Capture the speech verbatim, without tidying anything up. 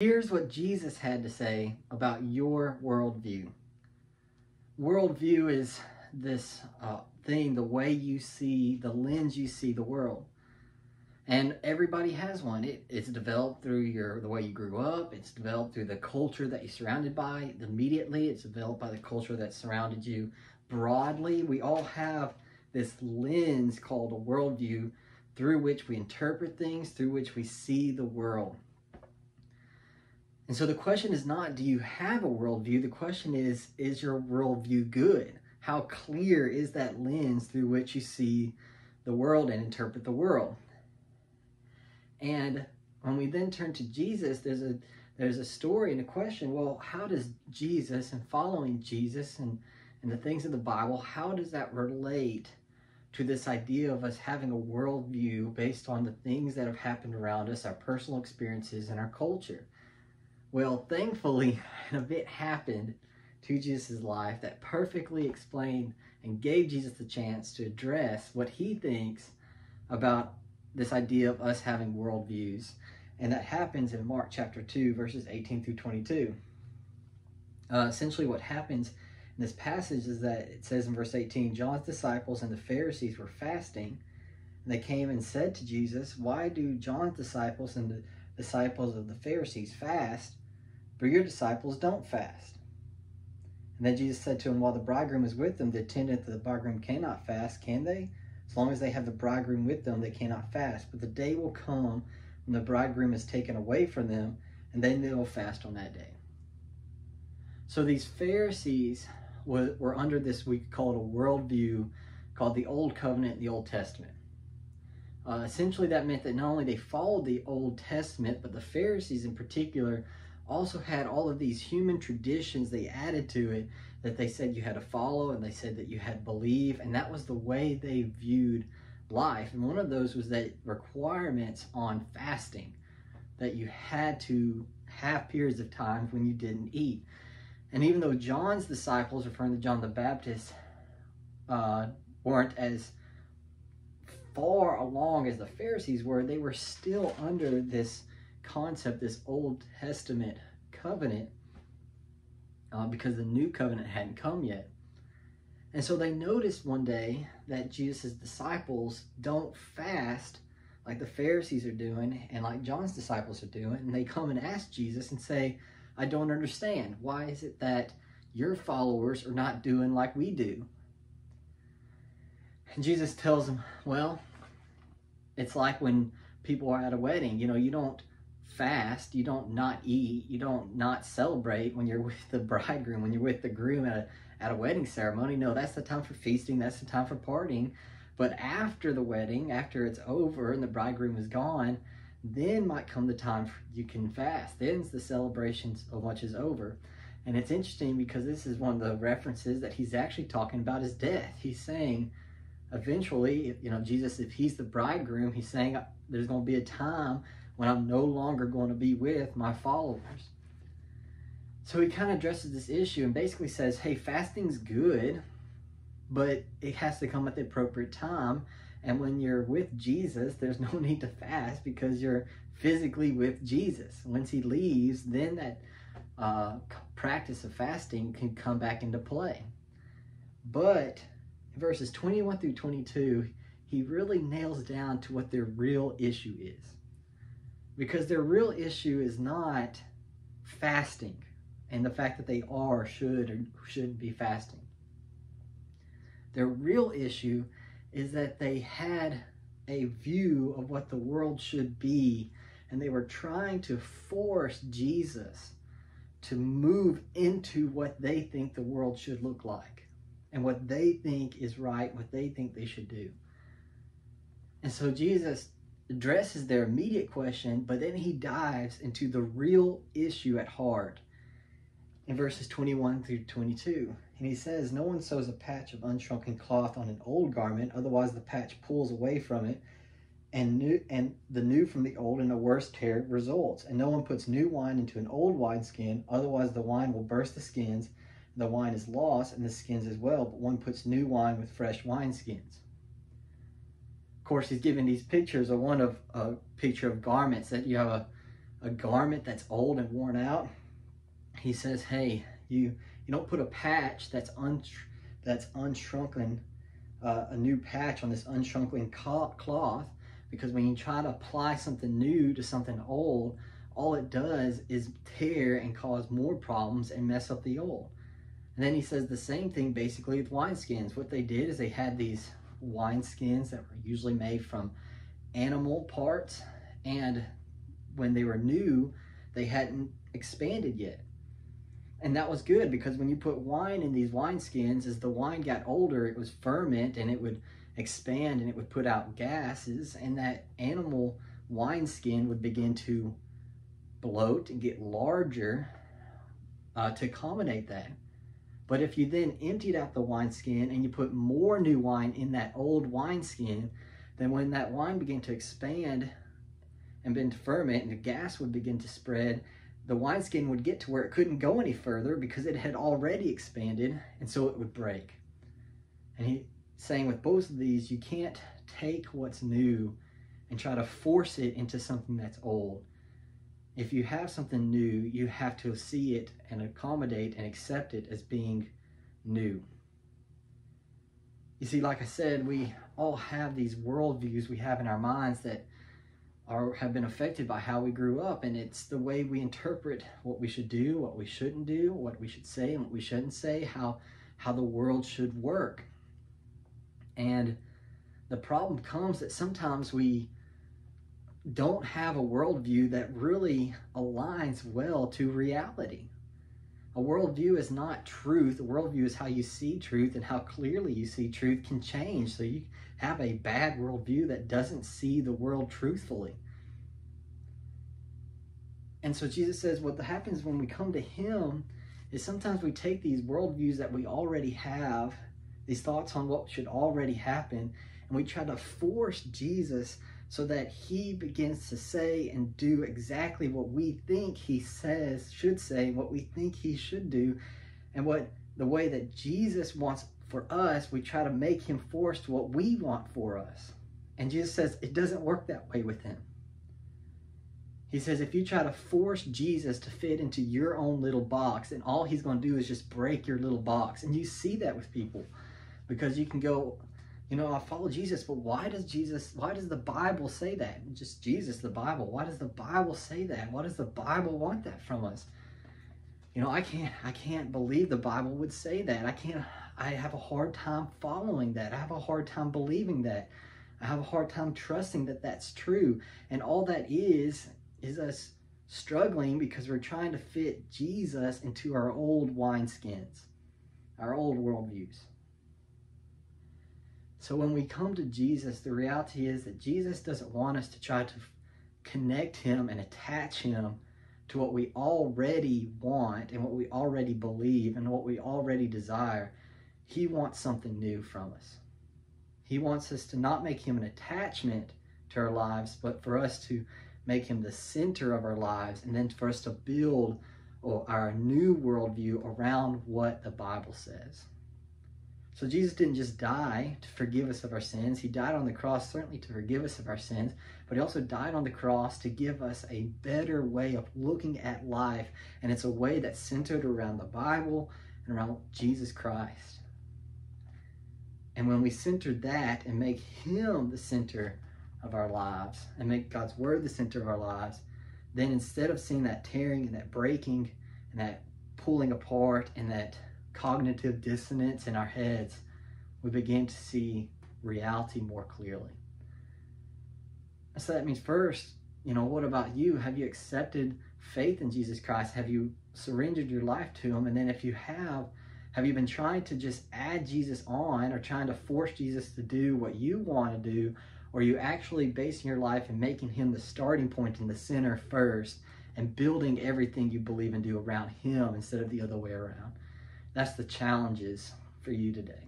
Here's what Jesus had to say about your worldview. Worldview is this uh, thing, the way you see, the lens you see the world. And everybody has one. It, it's developed through your the way you grew up. It's developed through the culture that you're surrounded by immediately. It's developed by the culture that surrounded you broadly. We all have this lens called a worldview through which we interpret things, through which we see the world. And so the question is not, do you have a worldview? The question is, is your worldview good? How clear is that lens through which you see the world and interpret the world? And when we then turn to Jesus, there's a, there's a story and a question, well, how does Jesus and following Jesus and, and the things of the Bible, how does that relate to this idea of us having a worldview based on the things that have happened around us, our personal experiences and our culture? Well, thankfully, an event happened to Jesus' life that perfectly explained and gave Jesus the chance to address what he thinks about this idea of us having worldviews. And that happens in Mark chapter two, verses eighteen through twenty-two. Uh, essentially what happens in this passage is that it says in verse eighteen, John's disciples and the Pharisees were fasting, and they came and said to Jesus, "Why do John's disciples and the disciples of the Pharisees fast, but your disciples don't fast?" And then Jesus said to him, "While the bridegroom is with them, the attendant of the bridegroom cannot fast, can they? As long as they have the bridegroom with them, they cannot fast. But the day will come when the bridegroom is taken away from them, and then they will fast on that day." So these Pharisees were, were under this, we call it a worldview, called the Old Covenant and the Old Testament. Uh, essentially, that meant that not only they followed the Old Testament, but the Pharisees in particular also had all of these human traditions they added to it that they said you had to follow, and they said that you had to believe, and that was the way they viewed life. And one of those was that requirements on fasting, that you had to have periods of time when you didn't eat. And even though John's disciples, referring to John the Baptist, uh, weren't as far along as the Pharisees were, they were still under this concept, this Old Testament covenant, uh, because the new covenant hadn't come yet. And so they noticed one day that Jesus' disciples don't fast like the Pharisees are doing and like John's disciples are doing, and they come and ask Jesus and say, "I don't understand. Why is it that your followers are not doing like we do?" And Jesus tells them, well, it's like when people are at a wedding. You know, you don't fast, you don't not eat, you don't not celebrate when you're with the bridegroom, when you're with the groom at a, at a wedding ceremony. No, that's the time for feasting, that's the time for partying. But after the wedding, after it's over and the bridegroom is gone, then might come the time for you can fast. Then's the celebrations of much is over. And it's interesting because this is one of the references that he's actually talking about is death. He's saying, eventually, you know, Jesus, if he's the bridegroom, he's saying there's going to be a time when I'm no longer going to be with my followers. So he kind of addresses this issue and basically says, hey, fasting's good, but it has to come at the appropriate time. And when you're with Jesus, there's no need to fast because you're physically with Jesus. Once he leaves, then that uh, practice of fasting can come back into play. But verses twenty-one through twenty-two, he really nails down to what their real issue is. Because their real issue is not fasting and the fact that they are, should, or shouldn't be fasting. Their real issue is that they had a view of what the world should be, and they were trying to force Jesus to move into what they think the world should look like, and what they think is right, what they think they should do. And so Jesus addresses their immediate question, but then he dives into the real issue at heart in verses twenty-one through twenty-two. And he says, "No one sews a patch of unshrunken cloth on an old garment, otherwise the patch pulls away from it, and new and the new from the old, and a worse tear results. And no one puts new wine into an old wineskin, otherwise the wine will burst the skins. The wine is lost and the skins as well, but one puts new wine with fresh wineskins." Of course, he's giving these pictures, a one of a picture of garments that you have a, a garment that's old and worn out, he says, hey, you you don't put a patch that's un that's unshrunken, uh, a new patch on this unshrunken cloth, because when you try to apply something new to something old, all it does is tear and cause more problems and mess up the old. And then he says the same thing basically with wineskins. What they did is they had these wineskins that were usually made from animal parts, and when they were new, they hadn't expanded yet. And that was good, because when you put wine in these wineskins, as the wine got older, it was ferment and it would expand and it would put out gases, and that animal wineskin would begin to bloat and get larger uh, to accommodate that. But if you then emptied out the wineskin and you put more new wine in that old wineskin, then when that wine began to expand and begin to ferment and the gas would begin to spread, the wineskin would get to where it couldn't go any further because it had already expanded, and so it would break. And he's saying with both of these, you can't take what's new and try to force it into something that's old. If you have something new, you have to see it and accommodate and accept it as being new. You see, like I said, we all have these worldviews we have in our minds that are, have been affected by how we grew up, and it's the way we interpret what we should do, what we shouldn't do, what we should say and what we shouldn't say, how, how the world should work. And the problem comes that sometimes we don't have a worldview that really aligns well to reality. A worldview is not truth. A worldview is how you see truth, and how clearly you see truth can change. So you have a bad worldview that doesn't see the world truthfully. And so Jesus says what happens when we come to him is sometimes we take these worldviews that we already have, these thoughts on what should already happen, and we try to force Jesus so that he begins to say and do exactly what we think he says should say, what we think he should do, and what the way that Jesus wants for us, we try to make him force to what we want for us. And Jesus says it doesn't work that way with him. He says if you try to force Jesus to fit into your own little box, and all he's going to do is just break your little box. And you see that with people, because you can go, you know, I follow Jesus, but why does Jesus, why does the Bible say that? Just Jesus, the Bible. Why does the Bible say that? Why does the Bible want that from us? You know, I can't, I can't believe the Bible would say that. I can't, I have a hard time following that. I have a hard time believing that. I have a hard time trusting that that's true. And all that is, is us struggling because we're trying to fit Jesus into our old wineskins, our old worldviews. So when we come to Jesus, the reality is that Jesus doesn't want us to try to connect him and attach him to what we already want and what we already believe and what we already desire. He wants something new from us. He wants us to not make him an attachment to our lives, but for us to make him the center of our lives, and then for us to build our new worldview around what the Bible says. So Jesus didn't just die to forgive us of our sins. He died on the cross certainly to forgive us of our sins, but he also died on the cross to give us a better way of looking at life, and it's a way that's centered around the Bible and around Jesus Christ. And when we center that and make him the center of our lives and make God's word the center of our lives, then instead of seeing that tearing and that breaking and that pulling apart and that cognitive dissonance in our heads, we begin to see reality more clearly. So that means first, you know, what about you? Have you accepted faith in Jesus Christ? Have you surrendered your life to him? And then if you have, have you been trying to just add Jesus on, or trying to force Jesus to do what you want to do? Or are you actually basing your life and making him the starting point and the center first, and building everything you believe and do around him instead of the other way around? That's the challenges for you today.